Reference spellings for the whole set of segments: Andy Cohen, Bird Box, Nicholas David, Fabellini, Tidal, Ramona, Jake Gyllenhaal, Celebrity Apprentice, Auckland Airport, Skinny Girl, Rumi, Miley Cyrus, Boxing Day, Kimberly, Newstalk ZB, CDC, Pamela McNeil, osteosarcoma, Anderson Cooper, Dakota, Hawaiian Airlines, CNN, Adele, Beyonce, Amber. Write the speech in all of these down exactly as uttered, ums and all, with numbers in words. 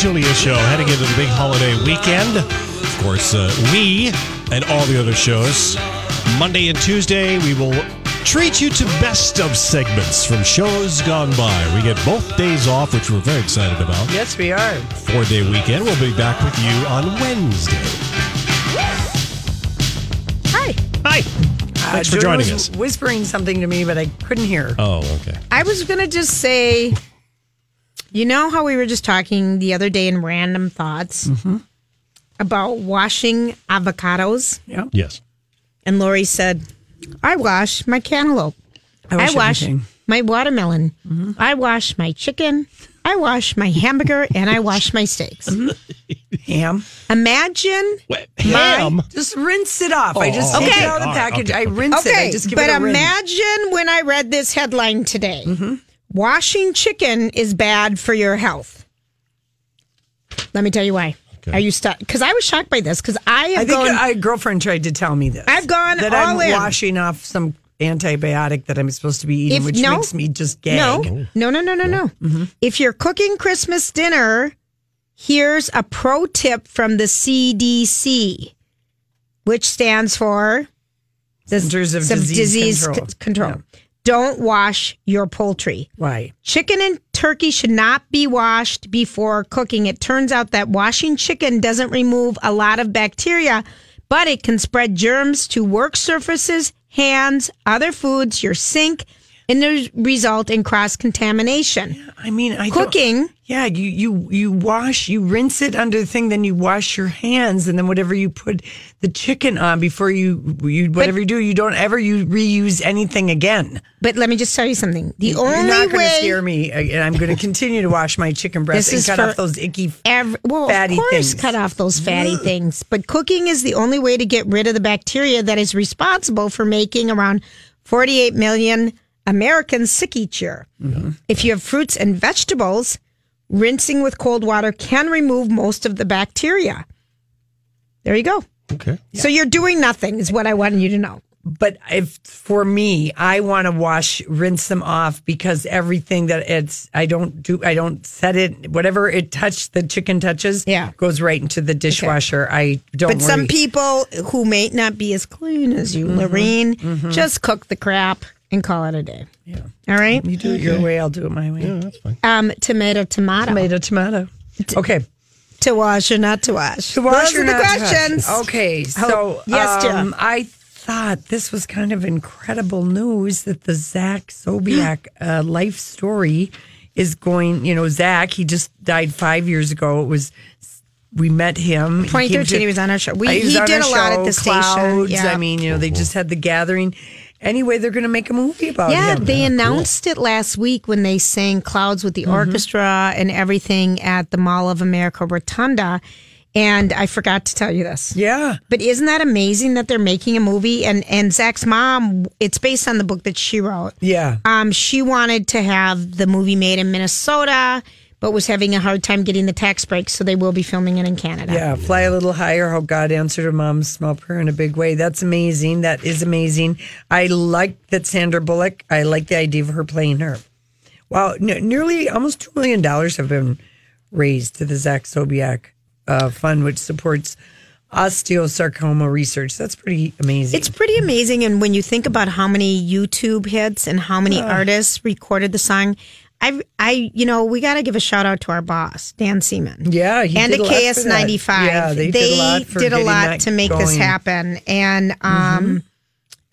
Julia Show heading into the big holiday weekend. Of course, uh, we and all the other shows, Monday and Tuesday, we will treat you to best of segments from shows gone by. We get both days off, which we're very excited about. Yes, we are. Four-day weekend. We'll be back with you on Wednesday. Hi. Hi. Thanks uh, for Joan joining was us. Whispering something to me, but I couldn't hear. Oh, okay. I was going to just say, you know how we were just talking the other day in Random Thoughts mm-hmm. about washing avocados? Yeah. Yes. And Lori said, I wash my cantaloupe. I wash, I wash my watermelon. Mm-hmm. I wash my chicken. I wash my hamburger, and I wash my steaks. Ham. Imagine. What? Ham. My, just rinse it off. Oh, I just okay. take it out of the package. Right, okay, okay. I rinse okay, it. I just give it a rinse. But imagine when I read this headline today. Mm-hmm. Washing chicken is bad for your health. Let me tell you why. Okay. Are you stuck? Because I was shocked by this. Because I have I think gone, my girlfriend tried to tell me this. I've gone that all I'm in. washing off some antibiotic that I'm supposed to be eating, if, which no, makes me just gag. No, no, no, no, no, no. Mm-hmm. If you're cooking Christmas dinner, here's a pro tip from the C D C, which stands for the Centers of Disease, disease Control. C- control. Yeah. Don't wash your poultry. Why? Chicken and turkey should not be washed before cooking. It turns out that washing chicken doesn't remove a lot of bacteria, but it can spread germs to work surfaces, hands, other foods, your sink, and the result in cross-contamination. Yeah, I mean, I cooking. Yeah, you, you, you wash, you rinse it under the thing, then you wash your hands, and then whatever you put the chicken on before you, you whatever but, you do, you don't ever you reuse anything again. But let me just tell you something. The You're only not going to scare me, and I'm going to continue to wash my chicken breasts and cut off those icky, every, well, fatty things. Well, of course, things. cut off those fatty things. But cooking is the only way to get rid of the bacteria that is responsible for making around forty-eight million Americans sick each year. Mm-hmm. If you have fruits and vegetables, rinsing with cold water can remove most of the bacteria. There you go. Okay. Yeah. So you're doing nothing is what I wanted you to know. But if for me, I want to wash, rinse them off because everything that it's, I don't do, I don't set it, whatever it touched, the chicken touches, yeah. goes right into the dishwasher. Okay. I don't But worry. Some people who may not be as clean as you, mm-hmm. Lorene, mm-hmm. just cook the crap and call it a day. Yeah. All right? You do it your way, I'll do it my way. Yeah, that's fine. Um, tomato, tomato. Tomato, tomato. Okay. To wash or not to wash? To wash Those or are the not questions. To wash. Okay, so yes, um, I thought this was kind of incredible news that the Zach Sobiech uh, life story is going, you know, Zach, he just died five years ago. It was... We met him. twenty thirteen, he, to, he was on our show. We, he, he did a show, lot at the Clouds, station. Yeah. I mean, you know, they just had the gathering. Anyway, they're going to make a movie about yeah, him. They yeah, they announced cool. it last week when they sang Clouds with the mm-hmm. orchestra and everything at the Mall of America Rotunda. And I forgot to tell you this. Yeah. But isn't that amazing that they're making a movie? And and Zach's mom, it's based on the book that she wrote. Yeah. Um, she wanted to have the movie made in Minnesota, but was having a hard time getting the tax break, so they will be filming it in Canada. Yeah, Fly a Little Higher, How God Answered Her Mom's Small Prayer in a Big Way. That's amazing. That is amazing. I like that Sandra Bullock, I like the idea of her playing her. Wow, n- nearly almost two million dollars have been raised to the Zach Sobiech uh, Fund, which supports osteosarcoma research. That's pretty amazing. It's pretty amazing, and when you think about how many YouTube hits and how many uh. artists recorded the song... I, I, you know, we got to give a shout out to our boss, Dan Seaman. Yeah, he and did a lot K S ninety-five. Yeah, they, they did a lot, for did a lot to make going. this happen, and um, mm-hmm.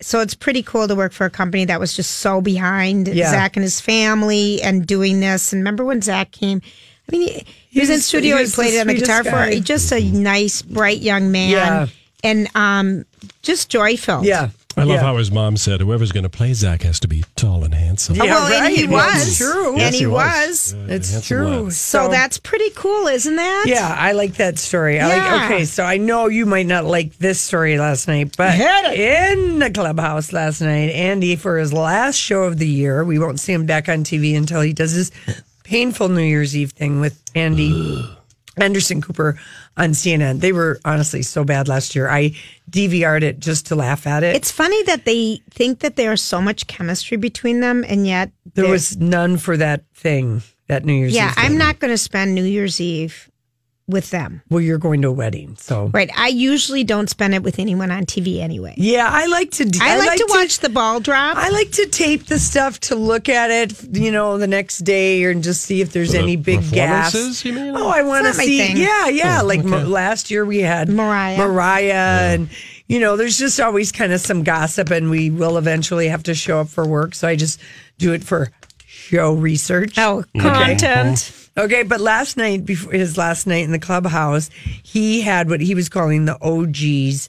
so it's pretty cool to work for a company that was just so behind yeah. Zach and his family and doing this. And remember when Zach came? I mean, he, he was in studio. He, he played on the guitar guy. for. He's just a nice, bright young man, yeah. and um, just joy-filled. Yeah. I love yeah. how his mom said, whoever's going to play Zach has to be tall and handsome. Yeah, well, right. and he was. True. Yes, and he, he was. was. Yeah, it's true. So, so that's pretty cool, isn't that? Yeah, I like that story. Yeah. I like, okay, so I know you might not like this story last night, but in the clubhouse last night, Andy, for his last show of the year, we won't see him back on T V until he does his painful New Year's Eve thing with Andy Anderson Cooper on C N N. They were honestly so bad last year. I D V R'd it just to laugh at it. It's funny that they think that there's so much chemistry between them, and yet... There was none for that thing, that New Year's yeah, Eve. Yeah, I'm not going to spend New Year's Eve with them. Well, you're going to a wedding, so right. I usually don't spend it with anyone on T V anyway. Yeah, I like to. I, I like, like to, to watch the ball drop. I like to tape the stuff to look at it, you know, the next day or just see if there's so any the big gaps. You mean? Oh, I want to see. Thing. Yeah, yeah. Oh, like okay. m- last year we had Mariah, Mariah, yeah. and you know, there's just always kind of some gossip, and we will eventually have to show up for work. So I just do it for show research. Oh, content. Okay. Okay, but last night, before his last night in the clubhouse, he had what he was calling the O Gs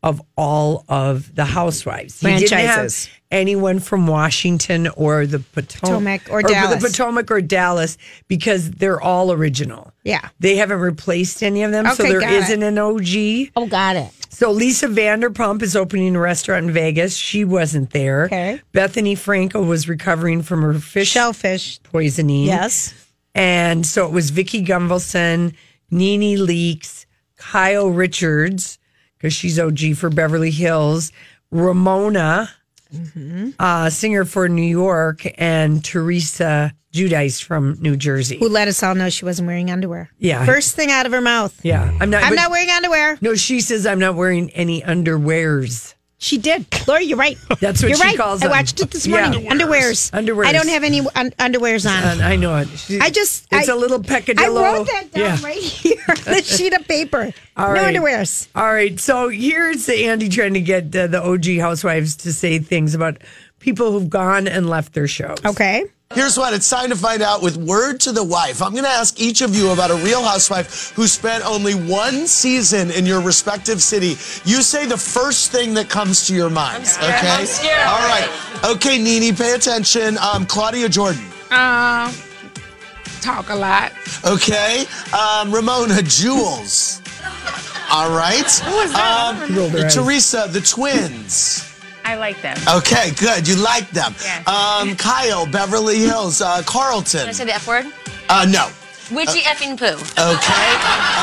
of all of the housewives. He Franchises. Didn't have anyone from Washington or the Potomac, Potomac or, or Dallas. The Potomac or Dallas, because they're all original. Yeah. They haven't replaced any of them, okay, so there isn't it. an O G. Oh, got it. So Lisa Vanderpump is opening a restaurant in Vegas. She wasn't there. Okay. Bethenny Frankel was recovering from her fish shellfish poisoning. Yes. And so it was Vicky Gunvalson, Nene Leakes, Kyle Richards, because she's O G for Beverly Hills, Ramona, mm-hmm. uh, singer for New York, and Teresa Giudice from New Jersey. Who let us all know she wasn't wearing underwear. Yeah. First thing out of her mouth. Yeah. I'm not, I'm but, not wearing underwear. No, she says, I'm not wearing any underwears. She did. Laura, you're right. That's what you're she right. calls it. I watched it this morning. Yeah. Underwears. Underwears. I don't have any un- underwears on. I know it. She, I just. It's I, a little peccadillo. I wrote that down yeah. right here on the sheet of paper. All no right. underwears. All right. So here's Andy trying to get uh, the O G housewives to say things about people who've gone and left their shows. Okay. Here's what it's time to find out with Word to the Wife. I'm going to ask each of you about a real housewife who spent only one season in your respective city. You say the first thing that comes to your mind. Okay. I'm scared. All right. Okay, Nene, pay attention. Um, Claudia Jordan. Um, talk a lot. Okay. Um, Ramona, Jules. All right. Who was that? Um, Teresa, the twins. I like them. Okay, good. You like them. Yeah. Um, Kyle, Beverly Hills, uh, Carlton. Can I say the F word? Uh, no. Witchy uh, effing poo. Okay.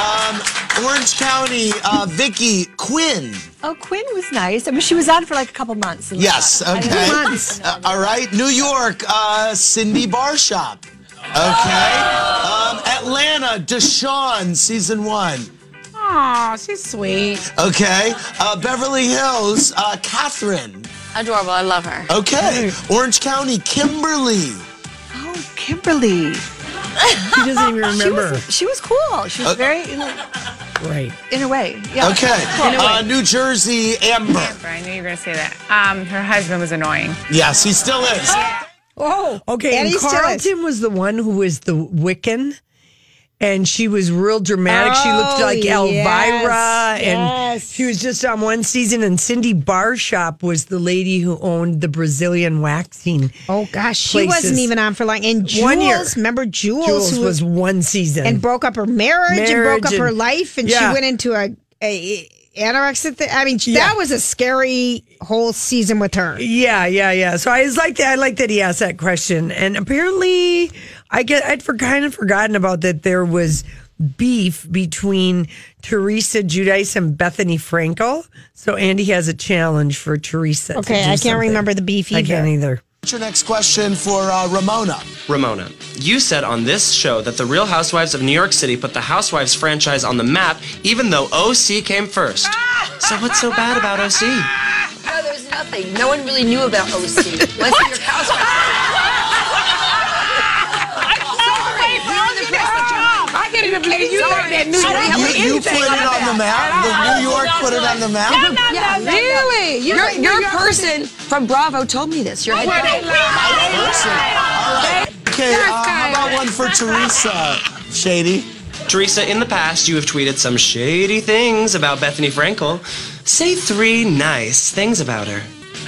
Um, Orange County, uh, Vicky, Quinn. Oh, Quinn was nice. I mean, she was on for like a couple months. Yes, okay. Two months. Uh, all right. New York, uh, Cindy Barshop. Okay. Oh. Um, Atlanta, Deshawn, season one. Aw, she's sweet. Okay. Uh, Beverly Hills, uh, Catherine. Adorable. I love her. Okay. Orange County, Kimberly. Oh, Kimberly. She doesn't even remember. She was, she was cool. She was uh, very, in a, right. in a way. Yeah. Okay. Cool. In a way. Uh, New Jersey, Amber. Amber, I knew you were going to say that. Um, her husband was annoying. Yes, he still is. Oh, okay. And, and Carlton was the one who was the Wiccan. And she was real dramatic. Oh, she looked like Elvira. Yes, and yes. She was just on one season. And Cindy Barshop was the lady who owned the Brazilian waxing. Oh, gosh. Places. She wasn't even on for long. And Jules, one year. Remember Jules? Jules who, was one season. And broke up her marriage, marriage and broke up and, her life. And yeah. she went into a... a anorexic thing. I mean, yeah. that was a scary whole season with her. Yeah, yeah, yeah. So I was like that. I like that he asked that question. And apparently, I get I'd for, kind of forgotten about that. There was beef between Teresa Giudice and Bethenny Frankel. So Andy has a challenge for Teresa. Okay, I can't something. remember the beef either. I can't either. What's your next question for uh, Ramona? Ramona, you said on this show that the Real Housewives of New York City put the Housewives franchise on the map, even though O C came first. So what's so bad about O C? Oh, there's nothing. No one really knew about O C. Unless what? Your Housewives. I'm sorry. You're the best at your job. I can't even believe you learned that New York. You, you put it on the map? The New York put it on the map? No, no, no, no, really? Your, your person from Bravo told me this. Your head guy. All right. Okay, uh, how about one for Teresa? Shady. Teresa, in the past, you have tweeted some shady things about Bethenny Frankel. Say three nice things about her.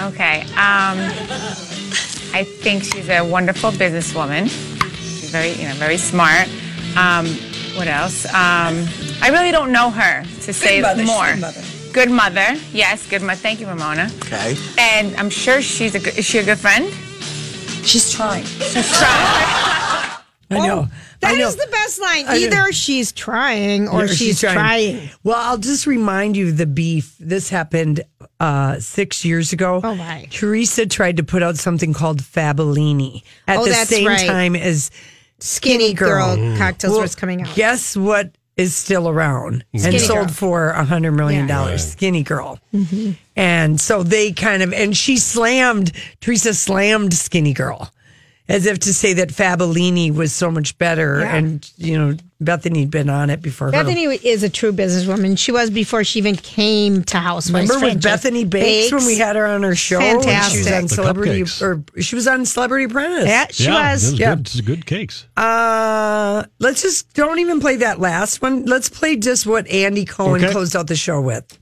Okay. Um, I think she's a wonderful businesswoman. She's very, you know, very smart. Um, what else? Um, I really don't know her to say more. Good mother. Yes, good mother. Thank you, Ramona. Okay. And I'm sure she's a good, is she a good friend? She's trying. She's trying. I know. Oh, that I know. is the best line. Either she's trying or, or she's, she's trying. trying. Well, I'll just remind you the beef. This happened uh, six years ago. Oh, my. Teresa tried to put out something called Fabellini at oh, the that's same right. time as Skinny Girl, Girl cocktails well, was coming out. Guess what is still around mm-hmm. and Skinny sold girl. for a hundred million dollars. Yeah. Right. Skinny Girl, mm-hmm. and so they kind of and she slammed Teresa slammed Skinny Girl, as if to say that Fabellini was so much better. Yeah. And you know Bethenny had been on it before. Bethenny her. is a true businesswoman. She was before she even came to Housewives. Remember with Bethenny Bakes, Bakes when we had her on her show? Fantastic. She was on the Celebrity, cupcakes. or she was on Celebrity Apprentice. Yeah, she yeah, was. was. Yeah, good, good cakes. Uh, let's just don't even play that last one. Let's play just what Andy Cohen okay. closed out the show with.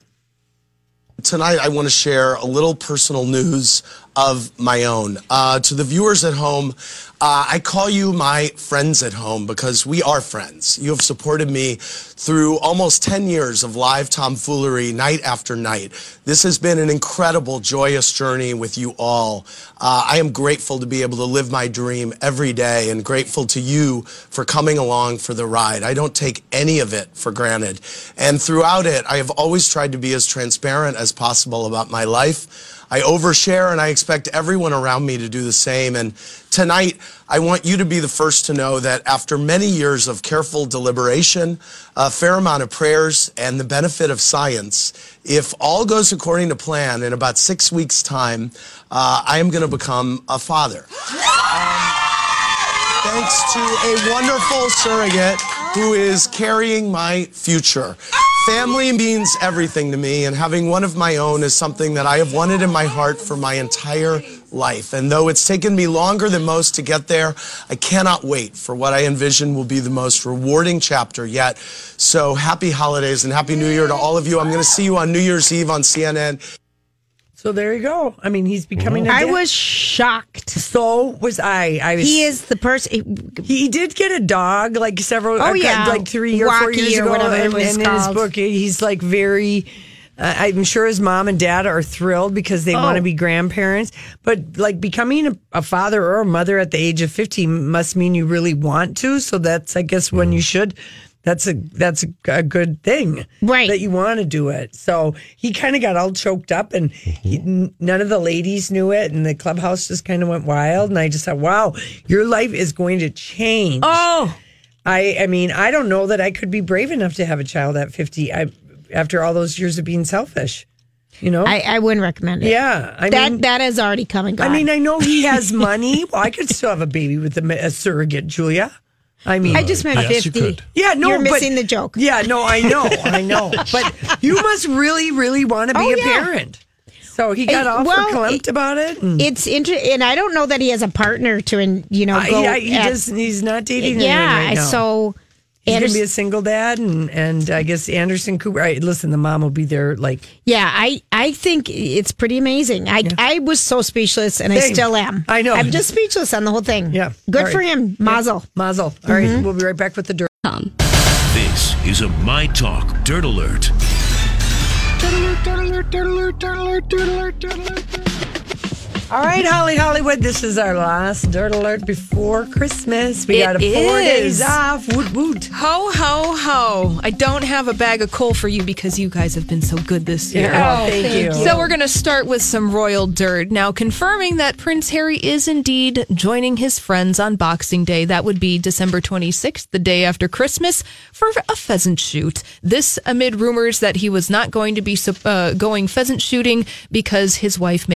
Tonight, I want to share a little personal news of my own. Uh, to the viewers at home, uh, I call you my friends at home because we are friends. You have supported me through almost ten years of live tomfoolery night after night. This has been an incredible, joyous journey with you all. Uh, I am grateful to be able to live my dream every day and grateful to you for coming along for the ride. I don't take any of it for granted. And throughout it, I have always tried to be as transparent as possible about my life. I overshare, and I expect everyone around me to do the same. And tonight, I want you to be the first to know that after many years of careful deliberation, a fair amount of prayers, and the benefit of science, if all goes according to plan, in about six weeks' time, uh, I am going to become a father. Um, thanks to a wonderful surrogate who is carrying my future. Family means everything to me, and having one of my own is something that I have wanted in my heart for my entire life. And though it's taken me longer than most to get there, I cannot wait for what I envision will be the most rewarding chapter yet. So happy holidays and happy New Year to all of you. I'm going to see you on New Year's Eve on C N N. So there you go. I mean, he's becoming. Mm-hmm. A dad. I was shocked. So was I. I was, he is the person. He did get a dog, like several. Oh yeah, like three or Walkie four years or ago. Whatever it was and called. In his book, he's like very. Uh, I'm sure his mom and dad are thrilled because they oh. want to be grandparents. But like becoming a, a father or a mother at the age of fifty must mean you really want to. So that's, I guess, mm. when you should. That's a that's a good thing, right? That you want to do it. So he kind of got all choked up, and he, none of the ladies knew it, and the clubhouse just kind of went wild. And I just thought, wow, your life is going to change. Oh, I I mean, I don't know that I could be brave enough to have a child at fifty. I after all those years of being selfish. You know, I, I wouldn't recommend it. Yeah, I that mean, that has already come and gone. I mean, I know he has money. Well, I could still have a baby with a, a surrogate, Julia. I mean, uh, I just meant yes, fifty. You yeah, no, you're missing but, the joke. Yeah, no, I know, I know. But you must really, really want to be oh, a yeah. parent. So he got it, off well, verklempt about it. And it's interesting, and I don't know that he has a partner to, and you know, go I, I, he at, just, he's not dating. Anyone yeah, right now. So he's Anderson, gonna be a single dad, and and I guess Anderson Cooper. I, listen, the mom will be there. Like, yeah, I, I think it's pretty amazing. I yeah. I was so speechless, and Same. I still am. I know, I'm just speechless on the whole thing. Yeah, good All for right. him. Mazel, yeah. Mazel. All mm-hmm. right, we'll be right back with the dirt. This is a My Talk Dirt Alert. Dirt alert! Dirt alert! Dirt alert! Dirt alert! Dirt alert! Dirt alert! All right, Holly Hollywood, this is our last Dirt Alert before Christmas. We it got a four is. days off. Woot, woot. Ho, ho, ho. I don't have a bag of coal for you because you guys have been so good this year. Yeah. Oh, thank, thank you. you. So we're going to start with some royal dirt. Now, confirming that Prince Harry is indeed joining his friends on Boxing Day. That would be December twenty-sixth, the day after Christmas, for a pheasant shoot. This amid rumors that he was not going to be uh, going pheasant shooting because his wife... May-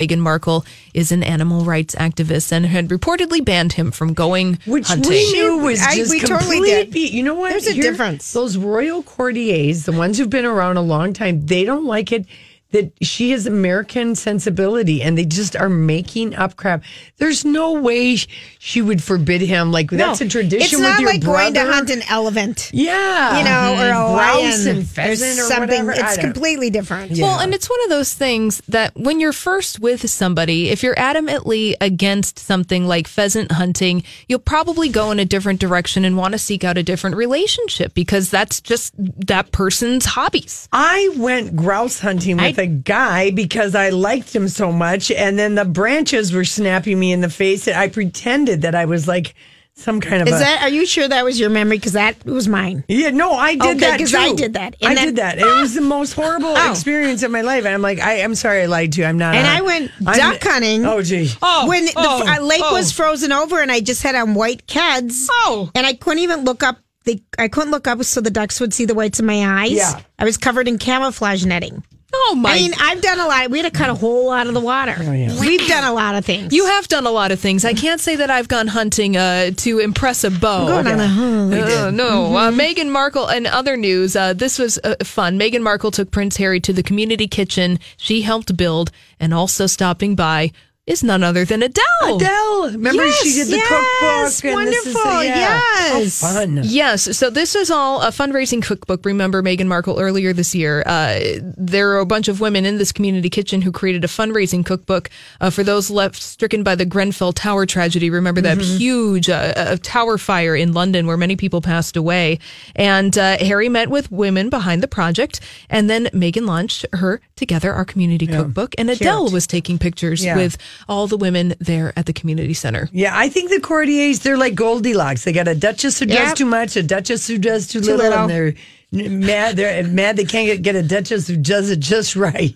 Meghan Markle is an animal rights activist and had reportedly banned him from going Which hunting. Which we knew was I, just we totally did. Beat. You know what? There's a Here, difference. Those royal courtiers, the ones who've been around a long time, they don't like it that she has American sensibility, and they just are making up crap. There's no way she would forbid him. Like, no, that's a tradition with your like brother. It's not like going to hunt an elephant. Yeah. You know, or a grouse and pheasant or something. Whatever. It's completely different. Yeah. Well, and it's one of those things that when you're first with somebody, if you're adamantly against something like pheasant hunting, you'll probably go in a different direction and want to seek out a different relationship because that's just that person's hobbies. I went grouse hunting with I- a guy because I liked him so much, and then the branches were snapping me in the face, and I pretended that I was like some kind of. Is a, that? Are you sure that was your memory? Because that was mine. Yeah, no, I did okay, that because I did that. And I that, did that. It was the most horrible oh. experience of my life, and I'm like, I am sorry, I lied to you. I'm not. And on, I went I'm, duck hunting. Oh, gee. Oh, when oh, the uh, lake oh. was frozen over, and I just had on white Keds. Oh, and I couldn't even look up. The I couldn't look up so the ducks would see the whites of my eyes. Yeah. I was covered in camouflage netting. Oh my. I mean, I've done a lot. We had to cut a whole lot of the water. Oh, yeah. We've done a lot of things. You have done a lot of things. I can't say that I've gone hunting uh, to impress a beau. Going okay. on a hunt. Uh, no. Mm-hmm. Uh, Meghan Markle and other news. Uh, this was uh, fun. Meghan Markle took Prince Harry to the community kitchen she helped build, and also stopping by is none other than Adele. Adele. Remember, yes, she did the yes, cookbook. And wonderful. This is a, yeah. Yes. How fun. Yes. So this is all a fundraising cookbook. Remember Meghan Markle earlier this year. Uh, there are a bunch of women in this community kitchen who created a fundraising cookbook uh, for those left stricken by the Grenfell Tower tragedy. Remember that mm-hmm. huge uh, uh, tower fire in London where many people passed away. And uh, Harry met with women behind the project, and then Meghan launched her Together Our Community yeah. Cookbook. And Adele Cute. was taking pictures yeah. with all the women there at the community center. Yeah, I think the courtiers, they're like Goldilocks. They got a duchess who yep. does too much, a duchess who does too, too little, little, and they're mad They're mad they can't get a duchess who does it just right.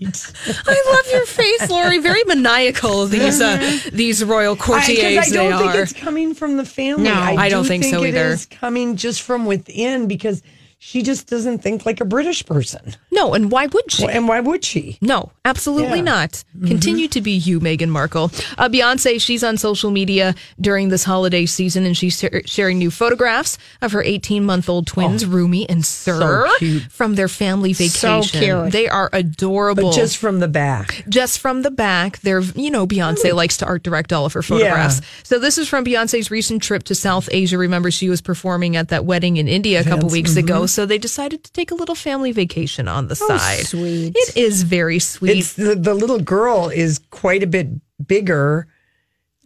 I love your face, Lori. Very maniacal, these uh, these royal courtiers I, I don't they think are. It's coming from the family. No, I, I don't do think, think so it either. It's coming just from within because she just doesn't think like a British person. No, and why would she? And why would she? No, absolutely yeah. not. Mm-hmm. Continue to be you, Meghan Markle. Uh, Beyonce, she's on social media during this holiday season, and she's sh- sharing new photographs of her eighteen-month-old twins, oh, Rumi and Sir, so from their family vacation. So cute. They are adorable. But just from the back. Just from the back. They're, you know, Beyonce likes to art direct all of her photographs. Yeah. So this is from Beyonce's recent trip to South Asia. Remember, she was performing at that wedding in India a couple That's, weeks mm-hmm. ago. So they decided to take a little family vacation on the oh, side. Sweet. It is very sweet. It's the, the little girl is quite a bit bigger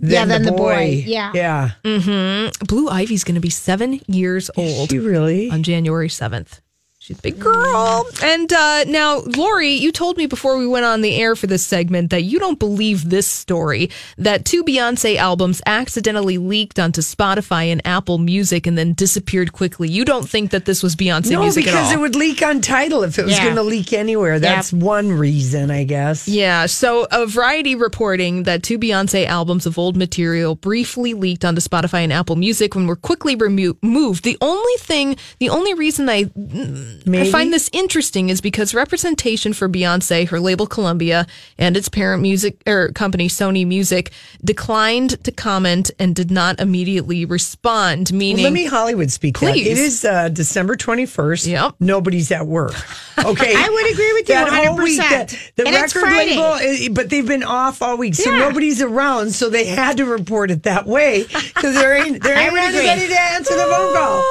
than, yeah, than the, boy. the boy. Yeah. Yeah. Mm-hmm. Blue Ivy's going to be seven years old. Is she really? On January seventh. She's a big girl. And uh, now, Lori, you told me before we went on the air for this segment that you don't believe this story, that two Beyonce albums accidentally leaked onto Spotify and Apple Music and then disappeared quickly. You don't think that this was Beyonce no, music at all? No, because it would leak on Tidal if it was yeah. going to leak anywhere. That's yep. one reason, I guess. Yeah, so a Variety reporting that two Beyonce albums of old material briefly leaked onto Spotify and Apple Music when were quickly removed. The only thing, the only reason I... Maybe. I find this interesting is because representation for Beyonce, her label Columbia, and its parent music or company Sony Music declined to comment and did not immediately respond. Meaning, well, let me Hollywood speak. Please, that. It is uh, December twenty-first. Yep. Nobody's at work. Okay, I would agree with you one hundred percent. The and record it's Friday. Label, but they've been off all week, so yeah. nobody's around. So they had to report it that way because there ain't there ain't anybody to answer the phone call.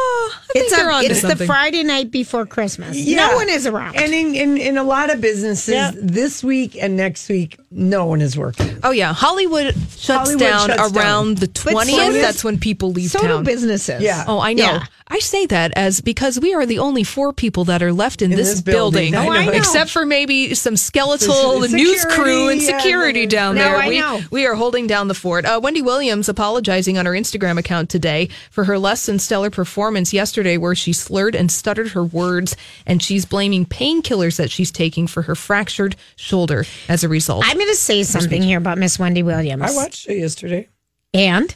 It's, a, it's the Friday night before Christmas. Yeah. No one is around. And in, in, in a lot of businesses, yep. this week and next week, no one is working. Oh, yeah. Hollywood shuts down shuts around down. the twentieth. That's when people leave so town. So do businesses. Yeah. Oh, I know. Yeah. I say that as because we are the only four people that are left in, in this, this building. building. Oh, I know. Except for maybe some skeletal the, the news security, crew and security yeah, down there. I we, know. we are holding down the fort. Uh, Wendy Williams apologizing on her Instagram account today for her less than stellar performance yesterday where she slurred and stuttered her words, and she's blaming painkillers that she's taking for her fractured shoulder as a result. I'm going to say something here about Miss Wendy Williams. I watched her yesterday. And?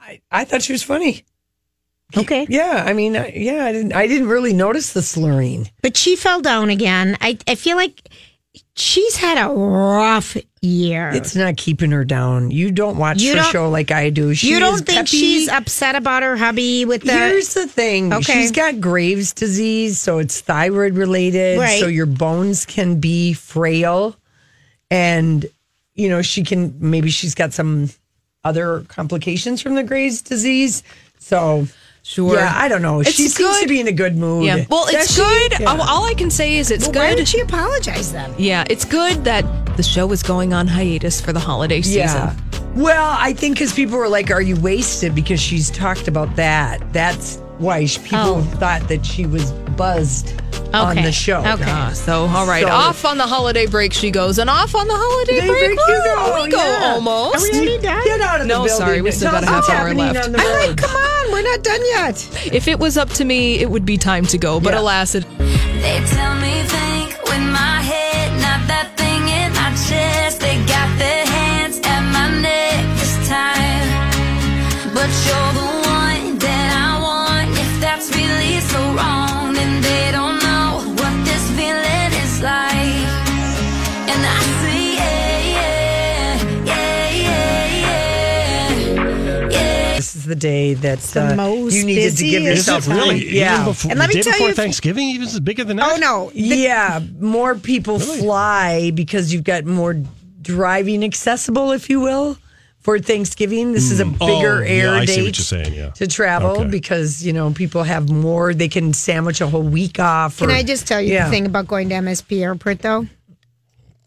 I, I thought she was funny. Okay. Yeah, I mean, yeah, I didn't. I didn't really notice the slurring. But she fell down again. I, I feel like she's had a rough year. It's not keeping her down. You don't watch the show like I do. She you don't think peppy. she's upset about her hubby with the? Here's the thing. Okay. She's got Graves' disease, so it's thyroid related. Right. So your bones can be frail, and you know she can. Maybe she's got some other complications from the Graves' disease. So. Sure. Yeah, I don't know. It's she good. seems to be in a good mood. Yeah. Well, it's Does good. She, yeah. All I can say is it's well, good. Why did she apologize then? Yeah, it's good that the show is going on hiatus for the holiday yeah. season. Well, I think because people were like, are you wasted? Because she's talked about that. That's why she, people oh. thought that she was buzzed okay. on the show. Okay. Uh, so, all right. So, off on the holiday break she goes. And off on the holiday break, break you oh, go. We go yeah. almost. Are we already done? Get out of the no, building. No, sorry. We still got a half hour left. I'm like, come on. We're not done yet. If it was up to me, it would be time to go. But yeah. alas, it. They tell me think with my head, not that thing in my chest. They got their hands at my neck this time. But you're the one that I want. If that's really so wrong, then they don't know what this feeling is like. And I see it. This is the day that uh, you needed to give yourself really. Yeah, even before, and let me the day tell before you, Thanksgiving even is bigger than that. Oh no, the, yeah, more people really? fly because you've got more driving accessible, if you will, for Thanksgiving. This mm. is a bigger oh, air yeah, date saying, yeah. to travel okay. because you know people have more. They can sandwich a whole week off. Can or, I just tell you yeah. the thing about going to M S P Airport though?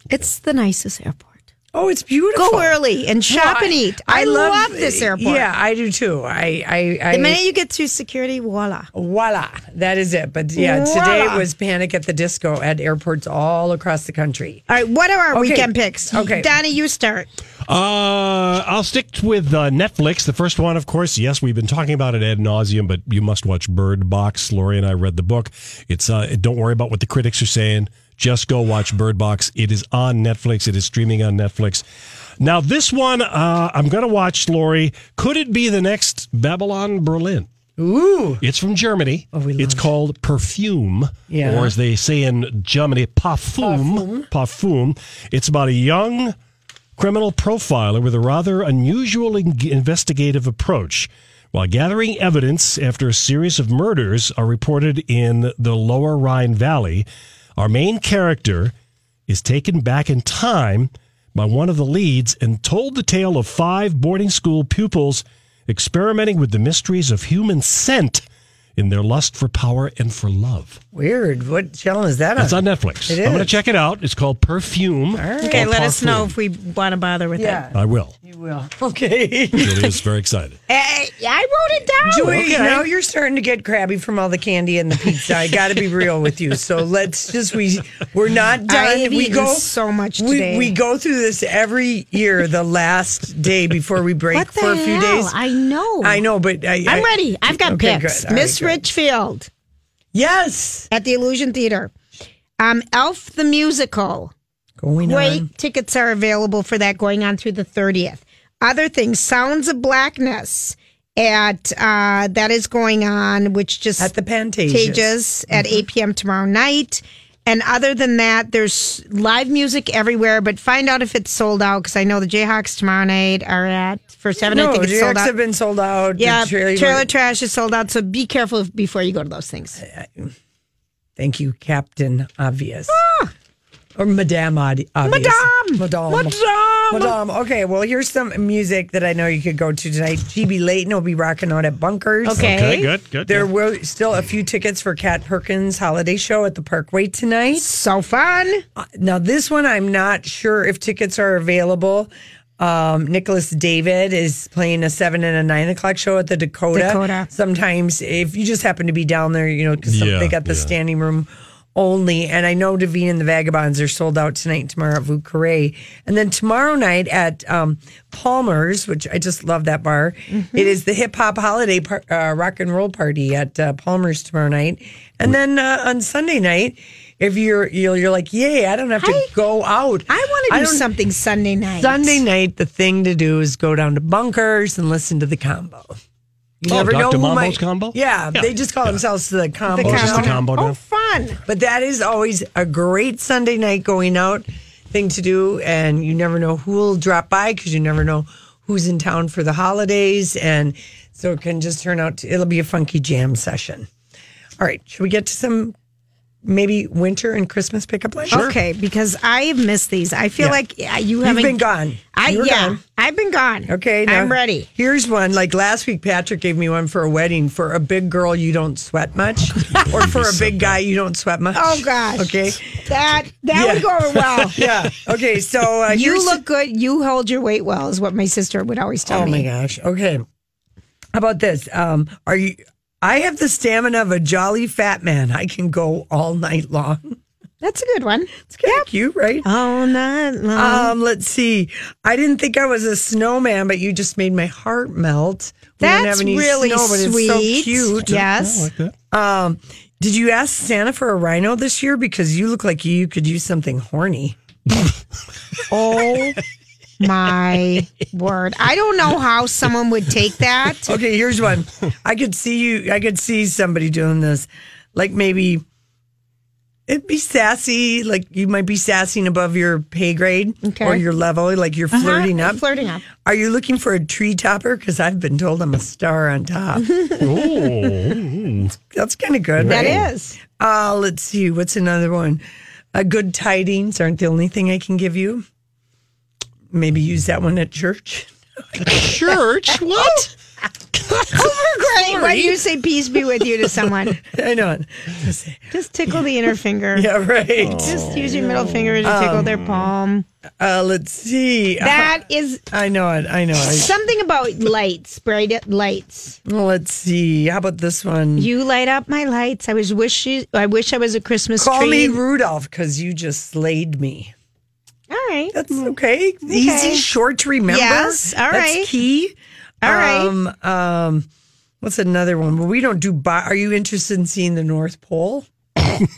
It's the nicest airport. Oh, it's beautiful. Go early and shop well, and eat. I, I love, love this airport. Yeah, I do too. I, I, I, the minute you get through security, voila. Voila. That is it. But yeah, voila. Today was Panic at the Disco at airports all across the country. All right, what are our okay. weekend picks? Okay. Donnie, you start. Uh, I'll stick with uh, Netflix. The first one, of course, yes, we've been talking about it ad nauseum, but you must watch Bird Box. Lori and I read the book. It's uh, don't worry about what the critics are saying. Just go watch Bird Box. It is on Netflix. It is streaming on Netflix. Now, this one, uh, I'm going to watch, Lori. Could it be the next Babylon Berlin? Ooh. It's from Germany. Oh, we it's it. called Parfum, yeah. or as they say in Germany, Parfum. Parfum. Parfum. It's about a young criminal profiler with a rather unusual investigative approach. While gathering evidence after a series of murders are reported in the Lower Rhine Valley, our main character is taken back in time by one of the leads and told the tale of five boarding school pupils experimenting with the mysteries of human scent in their lust for power and for love. Weird. What channel is that on? It's on Netflix. It is. I'm going to check it out. It's called Parfum. All right. Okay, let Parfum. us know if we want to bother with yeah. that. I will. You will. Okay. Julie's very excited. Hey, I wrote it down. Julie, okay. now you're starting to get crabby from all the candy and the pizza. I got to be real with you. So let's just, we, we're not done. I have we eaten go so much today. We, we go through this every year, the last day before we break what the for a few hell? days. I know. I know, but I, I'm I, ready. I've got okay, picks. Miss Richfield. Yes. At the Illusion Theater. Um, Elf the Musical. Going Great on. Tickets are available for that going on through the thirtieth. Other things, Sounds of Blackness at uh, that is going on, which just at the Pantages at mm-hmm. eight p.m. tomorrow night. And other than that, there's live music everywhere, but find out if it's sold out, because I know the Jayhawks tomorrow night are at, for seven, no, I think it's Jayhawks sold out. Jayhawks have been sold out. Yeah, Trailer, trailer Trash is sold out, so be careful before you go to those things. Thank you, Captain Obvious. Ah. Or Madame Obvious. Madame. Madame. Madame. Madame. Okay, well, here's some music that I know you could go to tonight. G B Layton will be rocking out at Bunkers. Okay. Okay, good, good. There good. were still a few tickets for Cat Perkins' holiday show at the Parkway tonight. So fun. Uh, now, this one, I'm not sure if tickets are available. Um, Nicholas David is playing a seven and a nine o'clock show at the Dakota. Dakota. Sometimes, if you just happen to be down there, you know, because yeah, they got the yeah. standing room only. And I know Devine and the Vagabonds are sold out tonight and tomorrow at Vucare. And then tomorrow night at um, Palmer's, which I just love that bar. Mm-hmm. It is the hip hop holiday par- uh, rock and roll party at uh, Palmer's tomorrow night. And then uh, on Sunday night, if you're you're, you're like, yay, I don't have to I, go out. I want to do something Sunday night. Sunday night, the thing to do is go down to Bunkers and listen to the combo. You oh, never Doctor know who Mambo's might, combo? Yeah, yeah, they just call yeah. themselves the combo. The, oh, just the combo now? Oh, fun. But that is always a great Sunday night going out thing to do, and you never know who will drop by because you never know who's in town for the holidays, and so it can just turn out, to, it'll be a funky jam session. All right, should we get to some... maybe winter and Christmas pickup line? Sure. Okay, because I've missed these. I feel yeah. like yeah, you haven't... You've been gone. I, yeah, gone. I've been gone. Okay. Now, I'm ready. Here's one. Like last week, Patrick gave me one for a wedding. For a big girl, you don't sweat much. Or for a big guy, you don't sweat much. Oh, gosh. Okay. That that yeah. would go over well. yeah. Okay, so... Uh, you look good. You hold your weight well is what my sister would always tell oh me. Oh, my gosh. Okay. How about this? Um, are you... I have the stamina of a jolly fat man. I can go all night long. That's a good one. It's kind of yep. cute, right? All night long. Um, let's see. I didn't think I was a snowman, but you just made my heart melt. We That's don't have any really snow, but sweet. It's so cute. Yes. I like that. Um, did you ask Santa for a rhino this year? Because you look like you could use something horny. Oh. My word. I don't know how someone would take that. Okay, here's one. I could see you, I could see somebody doing this. Like maybe it'd be sassy, like you might be sassing above your pay grade okay. or your level, like you're flirting uh-huh. up. Flirting up. Are you looking for a tree topper? Because I've been told I'm a star on top. Oh. That's kind of good, right? That is. Uh, let's see. What's another one? Uh, good tidings aren't the only thing I can give you. Maybe use that one at church. Church? What? Overgrade when you say peace be with you to someone. I know. Just, just tickle the inner finger. Yeah, right. Oh, just use your no. middle finger to um, tickle their palm. Uh, let's see. That uh, is... I know it. I know it. Something about lights. Bright lights. Let's see. How about this one? You light up my lights. I was wish you, I wish I was a Christmas Call tree. Call me Rudolph because you just slayed me. All right. That's okay. okay. Easy, short to remember. Yes. All That's right. That's key. All um, right. Um, what's another one? Well, we don't do... Bi- Are you interested in seeing the North Pole? I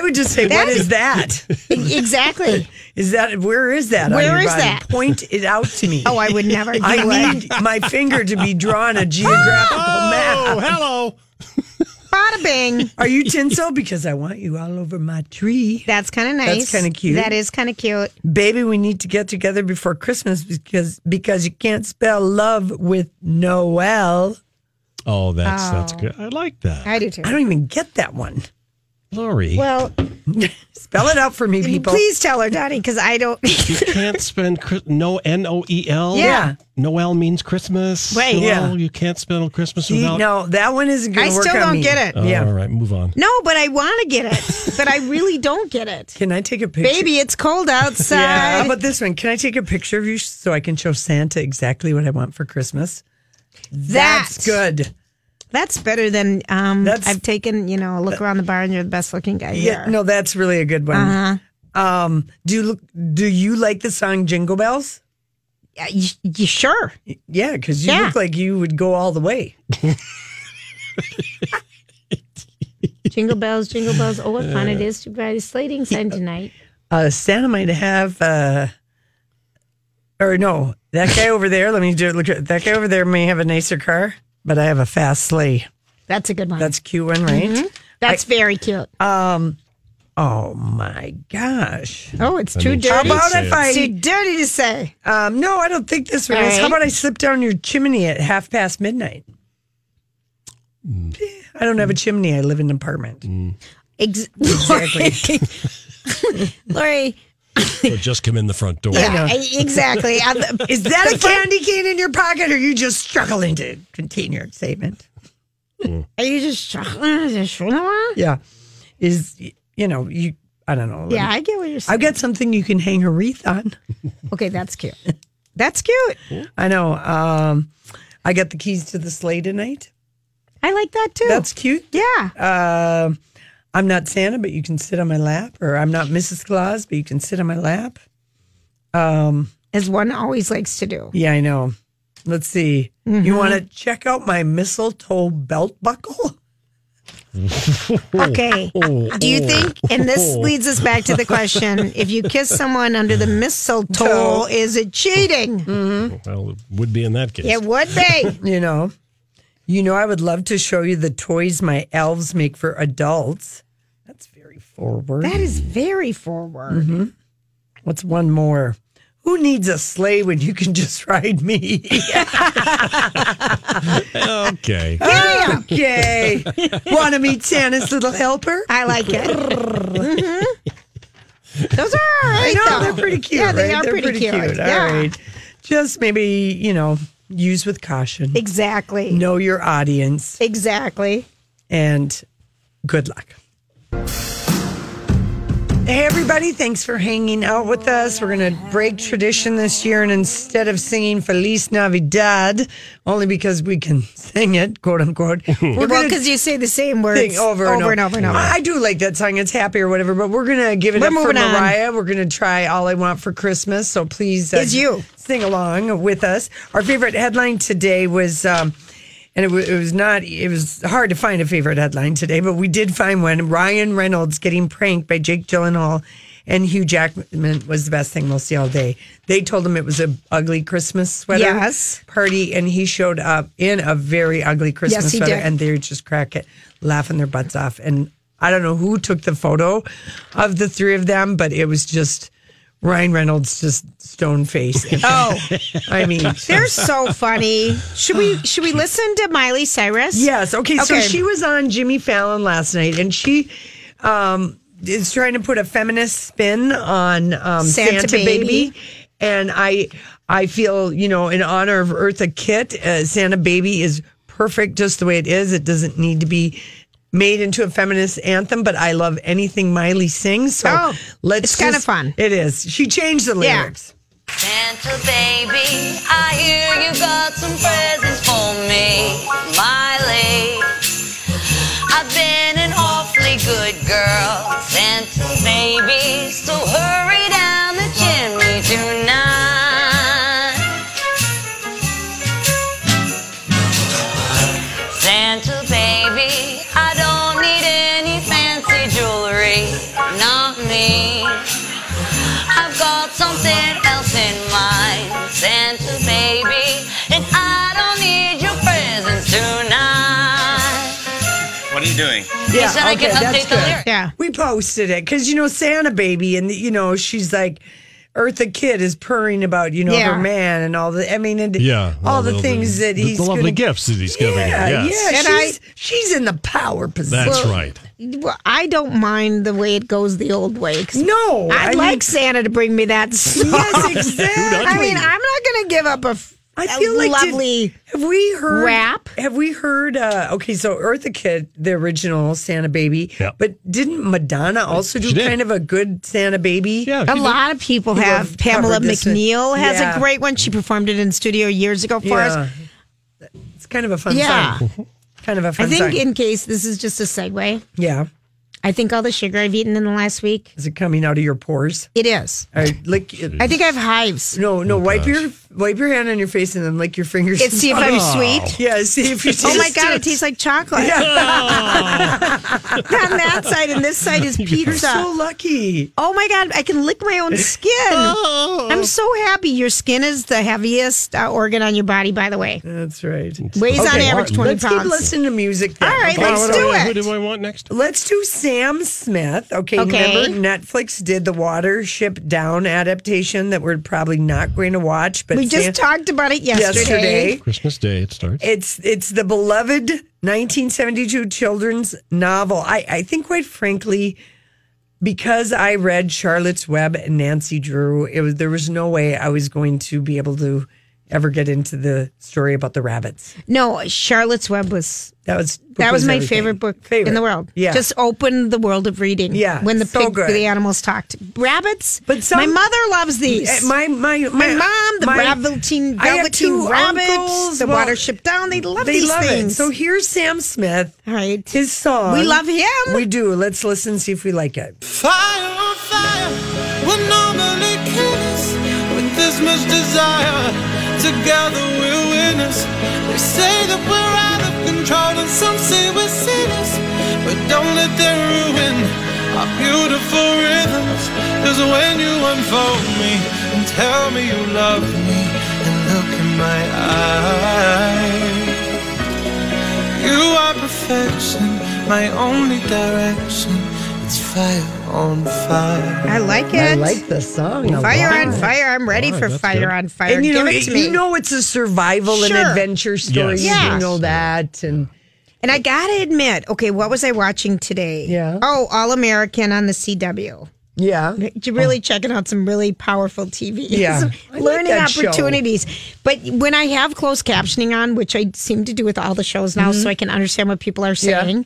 would just say, that what is, is that? Exactly. Is that... Where is that? Where is body? that? Point it out to me. Oh, I would never do I it. need my finger to be drawn a geographical oh, map. Oh, hello. Bada bing. Are you tinsel? Because I want you all over my tree. That's kind of nice. That's kind of cute. That is kind of cute. Baby, we need to get together before Christmas because because you can't spell love with Noel. Oh, that's oh. that's good. I like that. I do too. I don't even get that one. Lori. Well, spell it out for me, people. Please tell her, Daddy, because I don't. You can't spend no N O E L. Yeah, Noel means Christmas. Wait, Noel, yeah. you can't spend Christmas without. No, that one isn't going to work. I still on don't me. get it. Uh, yeah, all right, move on. No, but I want to get it, but I really don't get it. Can I take a picture, baby? It's cold outside. Yeah. How about this one? Can I take a picture of you so I can show Santa exactly what I want for Christmas? That's, That's good. That's better than um, that's, I've taken, you know, a look around the bar and you're the best looking guy here. Yeah, no, that's really a good one. Uh-huh. Um, do you look, do you like the song Jingle Bells? Yeah, you, you sure. Yeah, because you yeah. look like you would go all the way. Jingle bells, jingle bells. Oh, what fun uh, it is to ride a sledding time tonight. Uh, Santa might have, uh, or no, that guy over there, let me do, look at that guy over there may have a nicer car. But I have a fast sleigh. That's a good one. That's a cute one, right? Mm-hmm. That's I, very cute. Um, oh, my gosh. Oh, it's too dirty. How about if I... It's too dirty to say. Um, no, I don't think this one is. Right. How about I slip down your chimney at half past midnight? Mm. I don't have a chimney. I live in an apartment. Mm. Ex- exactly. Lori... Or just come in the front door. Yeah, exactly. Is that a candy cane in your pocket, or are you just struggling to contain your excitement? Mm. Are you just struggling? Yeah. Is, you know, you I don't know. Yeah, I get what you're saying. I've got something you can hang her wreath on. Okay, that's cute. That's cute. Cool. I know. Um, I got the keys to the sleigh tonight. I like that too. That's cute. Yeah. Uh, I'm not Santa, but you can sit on my lap. Or I'm not Missus Claus, but you can sit on my lap. Um, As one always likes to do. Yeah, I know. Let's see. Mm-hmm. You want to check out my mistletoe belt buckle? Okay. Do you think, and this leads us back to the question, if you kiss someone under the mistletoe, is it cheating? Mm-hmm. Well, it would be in that case. It would be. You know, you know, I would love to show you the toys my elves make for adults. That's very forward. That is very forward. Mm-hmm. What's one more? Who needs a sleigh when you can just ride me? Okay. Okay. Want to meet Santa's little helper? I like it. Mm-hmm. Those are all right, I know, though. They're pretty cute. Yeah, they right? are they're pretty, pretty cute. cute. All yeah. right. Just maybe, you know, use with caution. Exactly. Know your audience. Exactly. And good luck. Hey, everybody. Thanks for hanging out with us. We're going to break tradition this year, and instead of singing Feliz Navidad, only because we can sing it, quote unquote. Well, because you say the same words over, over, and over and over and over. I do like that song. It's happy or whatever, but we're going to give it we're up for Mariah. On. We're going to try All I Want for Christmas, so please uh, you. sing along with us. Our favorite headline today was... Um, And it was, it was not, it was hard to find a favorite headline today, but we did find one. Ryan Reynolds getting pranked by Jake Gyllenhaal and Hugh Jackman was the best thing we'll see all day. They told him it was an ugly Christmas sweater yes. party, and he showed up in a very ugly Christmas yes, sweater, did. and they were just cracking, laughing their butts off. And I don't know who took the photo of the three of them, but it was just... Ryan Reynolds just stone face. Oh, I mean, they're so funny. Should we should we listen to Miley Cyrus? Yes. Okay, okay. So she was on Jimmy Fallon last night, and she um, is trying to put a feminist spin on um, Santa, Santa Baby. Baby. And I I feel, you know, in honor of Eartha Kitt, uh, Santa Baby is perfect just the way it is. It doesn't need to be made into a feminist anthem, but I love anything Miley sings, so oh, let's it's kind of fun. It is. She changed the lyrics. Yeah. Santa baby, I hear you got some presents for me, Miley. I've been an awfully good girl, Santa baby, so hurry down the chimney tonight. Something else in mind, Santa baby, and I don't need your presents tonight. What are you doing? Yeah, okay, I can update the lyrics. Yeah, we posted it because you know Santa baby, and you know she's like Eartha Kitt is purring about you know yeah. her man and all the I mean and yeah, all, all the, the things the, that he's the lovely gonna, gifts that he's giving. Yeah, her, yes. yeah, and she's, I, she's in the power position. That's well, right. Well, I don't mind the way it goes the old way. No. I'd I like mean, Santa to bring me that stuff. Yes, exactly. I mean, I'm not going to give up a, I feel a like lovely did, have we heard, rap. Have we heard, uh, okay, so Eartha Kitt, the original Santa Baby, yep. but didn't Madonna also do kind of a good Santa Baby? Yeah, a did. lot of people have. have Pamela McNeil has yeah. a great one. She performed it in studio years ago for yeah. us. It's kind of a fun yeah. song. Kind of a fun I think, song. In case this is just a segue. Yeah. I think all the sugar I've eaten in the last week. Is it coming out of your pores? It is. I, lick, I think I have hives. No, no. Oh, wipe gosh. your wipe your hand on your face and then lick your fingers. It's see if I'm oh. sweet. Yeah, see if you taste Oh, my God, it. it tastes like chocolate. Yeah. Oh. On that side, and this side is pizza. You're so lucky. Oh, my God, I can lick my own skin. Oh. I'm so happy. Your skin is the heaviest uh, organ on your body, by the way. That's right. Weighs okay, on average twenty let's pounds. Let's keep listening to music then. All right, okay. let's do it. Who do I want next? Let's do Sam Smith. Okay, okay, remember Netflix did the Watership Down adaptation that we're probably not going to watch, but we Sam, just talked about it yesterday. yesterday. Christmas Day it starts. It's it's the beloved nineteen seventy-two children's novel. I, I think quite frankly, because I read Charlotte's Web and Nancy Drew, it was there was no way I was going to be able to ever get into the story about the rabbits. No, Charlotte's Web was that was that was, was my everything. favorite book favorite. in the world. Yeah, just opened the world of reading. Yeah, when the so pig, the animals talked. Rabbits. But some, my mother loves these. My my my, my mom, the my, velveteen velveteen rabbits, uncles, the well, water ship down. They love they these love things. It. So here's Sam Smith. All right, his song. We love him. We do. Let's listen and see if we like it. Fire on fire will normally kill us with this much desire. Together we're winners. They say that we're out of control, and some say we're sinners. But don't let them ruin our beautiful rhythms. 'Cause when you unfold me and tell me you love me and look in my eyes, you are perfection, my only direction. It's fire on fire. I like it. I like the song. Fire on fire. I'm ready oh, for fire good. on fire. And you Give know, it to me. You know it's a survival sure. and adventure story. Yes. Yes. You know that. And and I got to admit, okay, what was I watching today? Yeah. Oh, All American on the C W. Yeah. Really oh. checking out some really powerful T V. Yeah. Learning like opportunities. Show. But when I have closed captioning on, which I seem to do with all the shows now, mm-hmm. so I can understand what people are saying, yeah.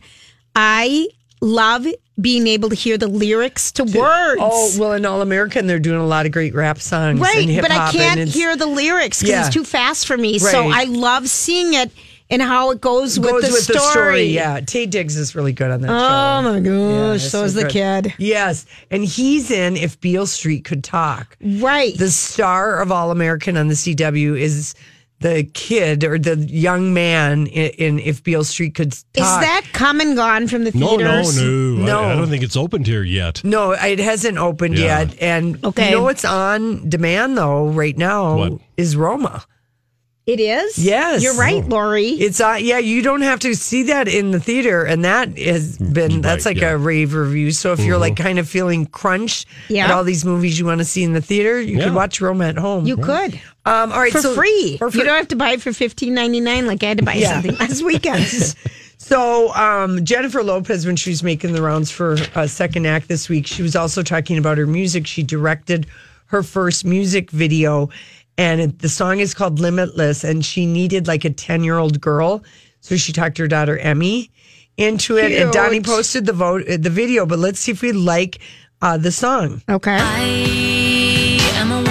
I love being able to hear the lyrics to words. Oh, well, in All American, they're doing a lot of great rap songs. Right, and but I can't hear the lyrics because yeah. it's too fast for me. Right. So I love seeing it and how it goes, it goes with, the, with story. the story. Yeah, Tay Diggs is really good on that oh, show. Oh, my gosh. Yeah, so is the kid. Yes, and he's in If Beale Street Could Talk. Right. The star of All American on the C W is the kid or the young man in, in If Beale Street Could Talk. Is that come and gone from the theaters? No, no, no. no. I, I don't think it's opened here yet. No, it hasn't opened yeah. yet. And okay. you know what's on demand, though, right now what? is Roma. It is? Yes. You're right, Lori. It's uh, yeah, you don't have to see that in the theater. And that has been, right, that's like yeah. a rave review. So if mm-hmm. you're like kind of feeling crunched yeah. at all these movies you want to see in the theater, you yeah. could watch Roma at home. You yeah. could. Um, all right, for so, free. For free. You don't have to buy it for fifteen ninety-nine like I had to buy yeah. something last weekend. So um, Jennifer Lopez, when she was making the rounds for a uh, second act this week, she was also talking about her music. She directed her first music video, and it, the song is called Limitless, and she needed like a ten-year-old girl. So she talked her daughter, Emmy, into it, Cute. and Donnie posted the, vote, the video. But let's see if we like uh, the song. Okay. I am a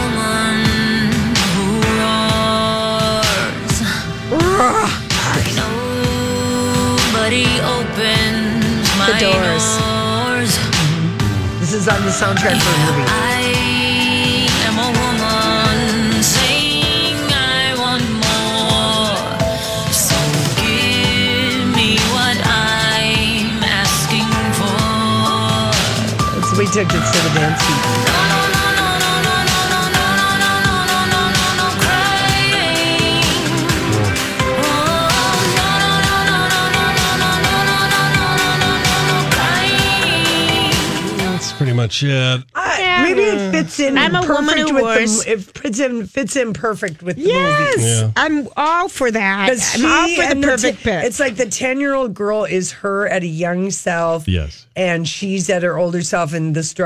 Opens my the doors. doors. This is on the soundtrack for a movie. I am a woman saying I want more. So give me what I'm asking for. That's what we took it to the dance season. Pretty much it. Uh, maybe it fits in. I'm a woman who wears. The, it fits in, fits in perfect with the yes, movie. Yes, yeah. I'm all for that. I'm all for the perfect the, pick. It's like the ten-year-old girl is her at a young self. Yes, and she's at her older self, and the story.